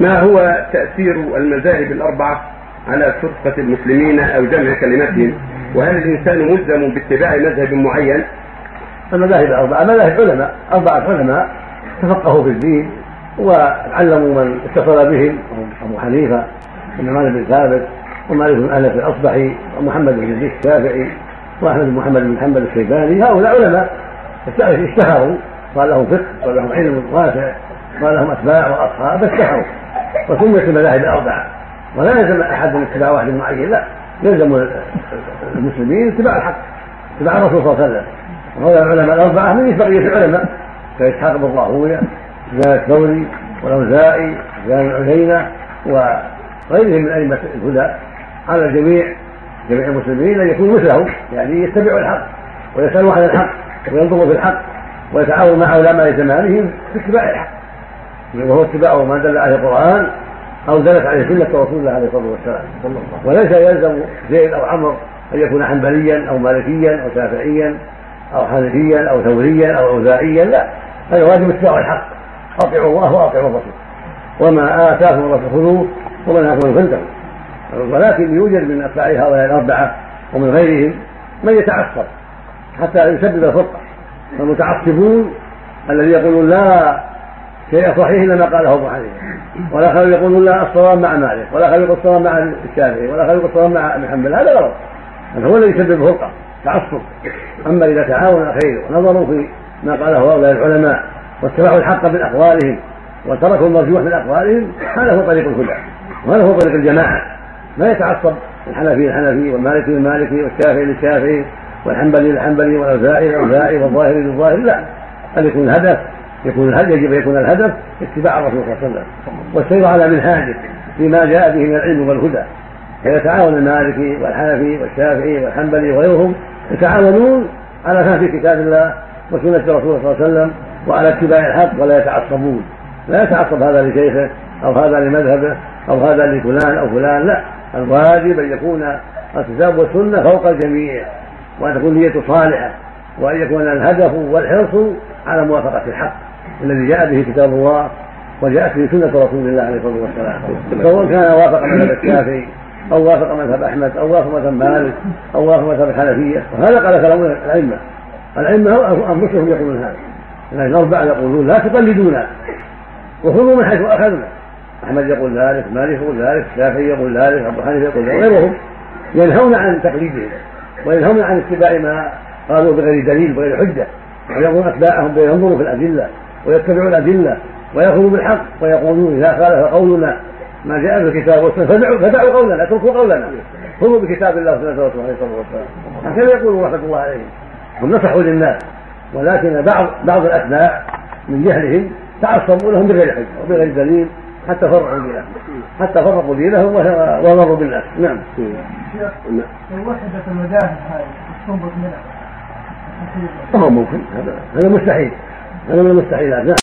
ما هو تأثير المذاهب الأربعة على فرقة المسلمين أو جمع كلمتهم؟ وهل الإنسان ملزم باتباع مذهب معين؟ المذاهب الأربعة مذاهب علماء، أربعة علماء تفقهوا في الدين وعلموا من اتصل بهم، أبو حنيفة وابن مالك بن ثابت ومالك بن أنس الأصبحي ومحمد بن يزيد الشافعي وأحمد بن محمد بن حنبل الشيباني. هؤلاء علماء اشتهروا، صار لهم فقه، صار لهم علم واسع، قال لهم أتباع وأصحاب، اشتهروا وسميت المذاهب الأربعة. ولا يلزم أحد من اتباع واحد معين، لا، يلزم المسلمين اتباع الحق، اتباع الرسول صلى الله عليه وسلم. وهؤلاء العلماء الأربعة من بقية العلماء كإسحاق بن راهوية وسفيان الثوري والأوزاعي وابن عيينة وغيرهم من أئمة الهدى. على الجميع، جميع المسلمين، أن يكونوا مثلهم، يعني يتبعوا الحق ويسألوا عن الحق وينظروا في الحق ويتعاونوا مع علماء زمانهم في اتباع الحق، وهو اتباع ما دل عليه القرآن أو دلت عليه سنة رسول الله عليه الصلاة والسلام. وليس يلزم زيد أو عمر أن يكون حنبليا أو مالكيا أو شافعيا أو حنفيا أو ثوريا أو أوزاعيا، لا، هذا واجب اتباع الحق، أطيعوا الله وأطيعوا الرسول، وما آتاكم الرسول خذوه وما نهاكم فانتهوا. ولكن يوجد من أتباع هؤلاء الأربعة ومن غيرهم من يتعصب حتى يسبب الفرقة، فالمتعصبون الذين يقولون لا شيء صحيح لما قاله أبو حنيفة، ولا خلوا يقولون لا الصلاة مع مالك، ولا خلوا يقول الصلاة مع الشافعي، ولا خلوا يقول الصلاة مع ابن حنبل، هذا غلط، هذا هو الذي يسبب فرقة تعصب. أما إذا تعاون خير ونظروا في ما قاله هؤلاء العلماء واتبعوا الحق من أقوالهم وتركوا المرجوح من أقوالهم، هذا هو طريق الهدى وهذا هو طريق الجماعة. ما يتعصب الحنفي للحنفي والمالكي للمالكي والشافعي للشافعي والحنبلي للحنبلي والأوزاعي للأوزاعي والظاهري للظاهري، لا، هذا يكون الهدف، يجب ان يكون الهدف اتباع الرسول صلى الله عليه وسلم والسير على منهاجه فيما جاء به من العلم والهدى. فيتعاون المالكي والحنفي والشافعي والحنبلي وغيرهم، يتعاونون على فهم كتاب الله وسنه رسوله صلى الله عليه وسلم وعلى اتباع الحق، ولا يتعصبون، لا يتعصب هذا لشيخه او هذا لمذهبه او هذا لفلان او فلان، لا، الواجب ان يكون الكتاب والسنه فوق الجميع، وان تكون نيه صالحه، وان يكون الهدف والحرص على موافقه الحق الذي جاء به كتاب الله وجاءت به سنة رسول الله عليه الصلاة والسلام. سواء كان وافق مذهب الشافعي أو وافق مذهب أحمد أو وافق مذهب مالك أو وافق مذهب الحنفية، وهذا قال كلام الأئمة. الأئمة أنفسهم يقولون هذا، لأن الأربعة يقولون لا تقلدونا وخذوا من حيث أخذنا. أحمد يقول ذلك، مالك يقول ذلك، الشافعي يقول ذلك، أبو حنيفة يقول ذلك، غيرهم ينهون عن تقليدهم وينهون عن اتباع ما قالوا بغير دليل وغير حجة، ويقولون أتباعهم وينظروا في الأدلة ويتبعوا الأدلة ويأخذوا بالحق، ويقولون إذا خالف قولنا ما جاء بالكتاب والسنة فدعوا قولنا، اتركوا قولنا، خذوا بكتاب الله وسنة رسوله عليه الصلاة والسلام. هكذا يقولون رحمة الله عليهم، هم نصحوا للناس، ولكن بعض الأتباع من جهلهم تعصبوا لهم بغير حجة وبغير دليل حتى فرقوا دينهم وضروا بالناس. نعم. ووحدة المذاهب هذه تنبط منها؟ هذا ممكن؟ هذا مستحيل، هذا من المستحيلات.